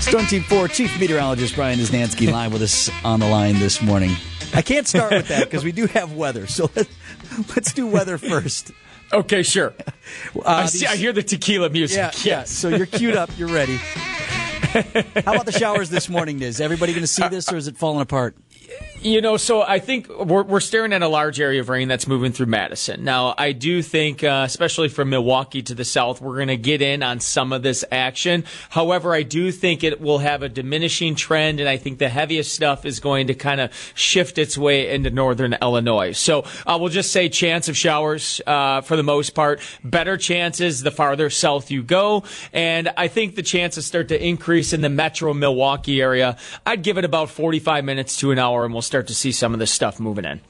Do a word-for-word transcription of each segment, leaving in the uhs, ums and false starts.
Storm Team four, Chief Meteorologist Brian Niznansky live with us on the line this morning. I can't start with that because we do have weather, so let's, let's do weather first. Okay, sure. Uh, I, see, these, I hear the tequila music. Yeah, yes. Yeah, so you're queued up. You're ready. How about the showers this morning, Niz? Everybody going to see this, or is it falling apart? You know, so I think we're, we're staring at a large area of rain that's moving through Madison. Now, I do think, uh, especially from Milwaukee to the south, we're going to get in on some of this action. However, I do think it will have a diminishing trend, and I think the heaviest stuff is going to kind of shift its way into northern Illinois. So I uh, will just say chance of showers uh, for the most part, better chances the farther south you go, and I think the chances start to increase in the metro Milwaukee area. I'd give it about forty-five minutes to an hour, and we'll start to see some of this stuff moving in.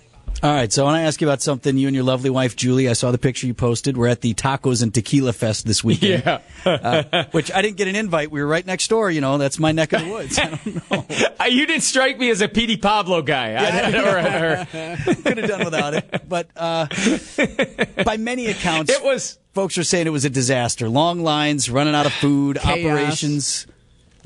All right, so I want to ask you about something. You and your lovely wife, Julie, I saw the picture you posted. We're at the Tacos and Tequila Fest this weekend, yeah. uh, which I didn't get an invite. We were right next door. You know, that's my neck of the woods. I don't know. You didn't strike me as a Petey Pablo guy. Yeah, I could have done without it. But uh, by many accounts, it was. Folks are saying it was a disaster. Long lines, running out of food, chaos. Operations.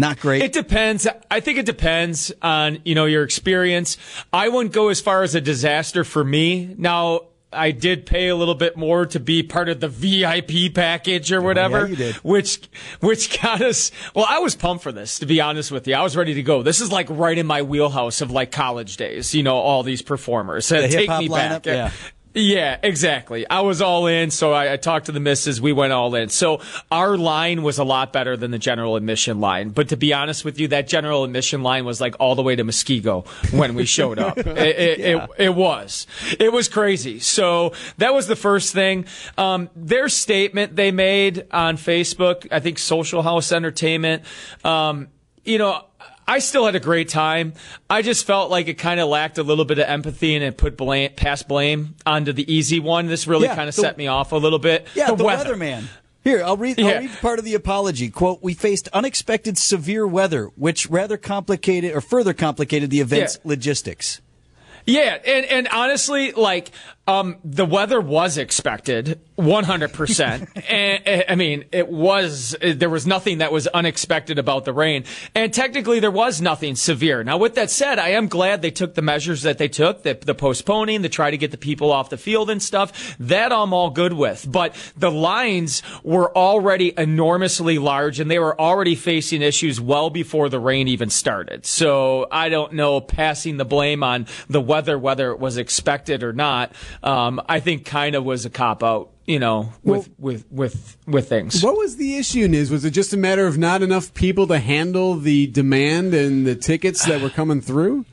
Not great. It depends. I think it depends on, you know, your experience. I wouldn't go as far as a disaster for me. Now, I did pay a little bit more to be part of the V I P package or whatever, oh, yeah, you did. which which got us. Well, I was pumped for this, to be honest with you. I was ready to go. This is like right in my wheelhouse of like college days, you know, all these performers. The Take me lineup, back. Yeah. Yeah, exactly. I was all in, so I, I talked to the missus. We went all in. So our line was a lot better than the general admission line. But to be honest with you, that general admission line was like all the way to Muskego when we showed up. it, it, yeah. it, it was. It was crazy. So that was the first thing. Um, their statement they made on Facebook, I think Social House Entertainment, um, you know, I still had a great time. I just felt like it kind of lacked a little bit of empathy, and it put blame, past blame onto the easy one. This really yeah, kind of set me off a little bit. Yeah, the, the weather. weatherman. Here, I'll read, yeah. I'll read part of the apology. Quote, we faced unexpected severe weather, which rather complicated or further complicated the event's yeah. logistics. Yeah, and, and honestly, like, um, the weather was expected, one hundred percent. and, I mean, it was, there was nothing that was unexpected about the rain. And technically, there was nothing severe. Now, with that said, I am glad they took the measures that they took, the, the postponing, the try to get the people off the field and stuff. That I'm all good with. But the lines were already enormously large, and they were already facing issues well before the rain even started. So, I don't know, passing the blame on the weather. Whether, whether it was expected or not, um, I think kind of was a cop-out, you know, with, well, with, with, with things. What was the issue, Niz? Was it just a matter of not enough people to handle the demand and the tickets that were coming through?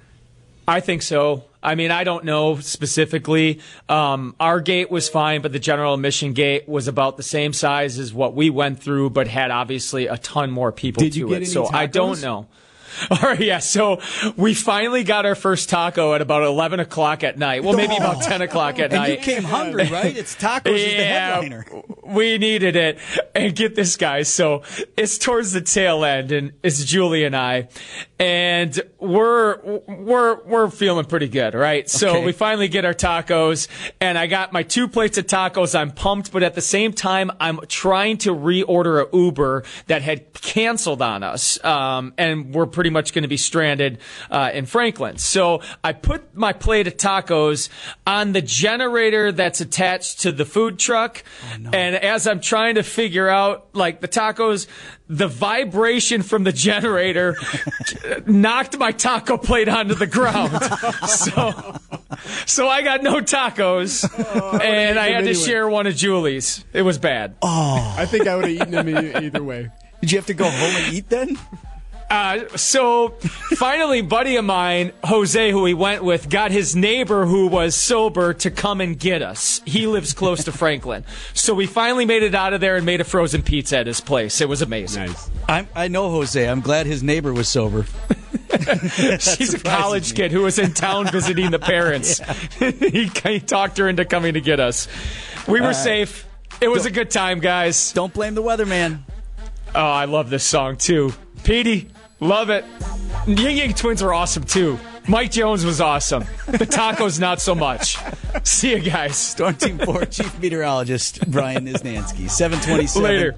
I think so. I mean, I don't know specifically. Um, our gate was fine, but the general admission gate was about the same size as what we went through, but had obviously a ton more people Did to you get it. Any so tacos? I don't know. All right, yeah, so we finally got our first taco at about eleven o'clock at night. Well, maybe about ten o'clock at and night. And you came hungry, right? It's tacos yeah, is the headliner. We needed it. And get this, guys. So it's towards the tail end, and it's Julie and I. And we're we're we're feeling pretty good, right? So okay. we finally get our tacos, and I got my two plates of tacos. I'm pumped, but at the same time, I'm trying to reorder an Uber that had canceled on us, um, and we're pretty much going to be stranded uh, in Franklin. So I put my plate of tacos on the generator that's attached to the food truck, oh, no. and as I'm trying to figure out, like, the tacos, the vibration from the generator knocked my taco plate onto the ground. so so I got no tacos, oh, and I had anyway. to share one of Julie's. It was bad. Oh, I think I would have eaten them e- either way. Did you have to go home and eat then? Uh, so finally, buddy of mine, Jose, who we went with, got his neighbor who was sober to come and get us. He lives close to Franklin. So we finally made it out of there and made a frozen pizza at his place. It was amazing. Nice. I'm, I know Jose. I'm glad his neighbor was sober. She's a college me. kid who was in town visiting the parents. Yeah. he, he talked her into coming to get us. We were uh, safe. It was a good time, guys. Don't blame the weatherman. Oh, I love this song, too. Petey, love it. Yin Yang Twins are awesome, too. Mike Jones was awesome. The tacos, not so much. See you guys. Storm Team four Chief Meteorologist Brian Niznansky. seven twenty-seven. Later.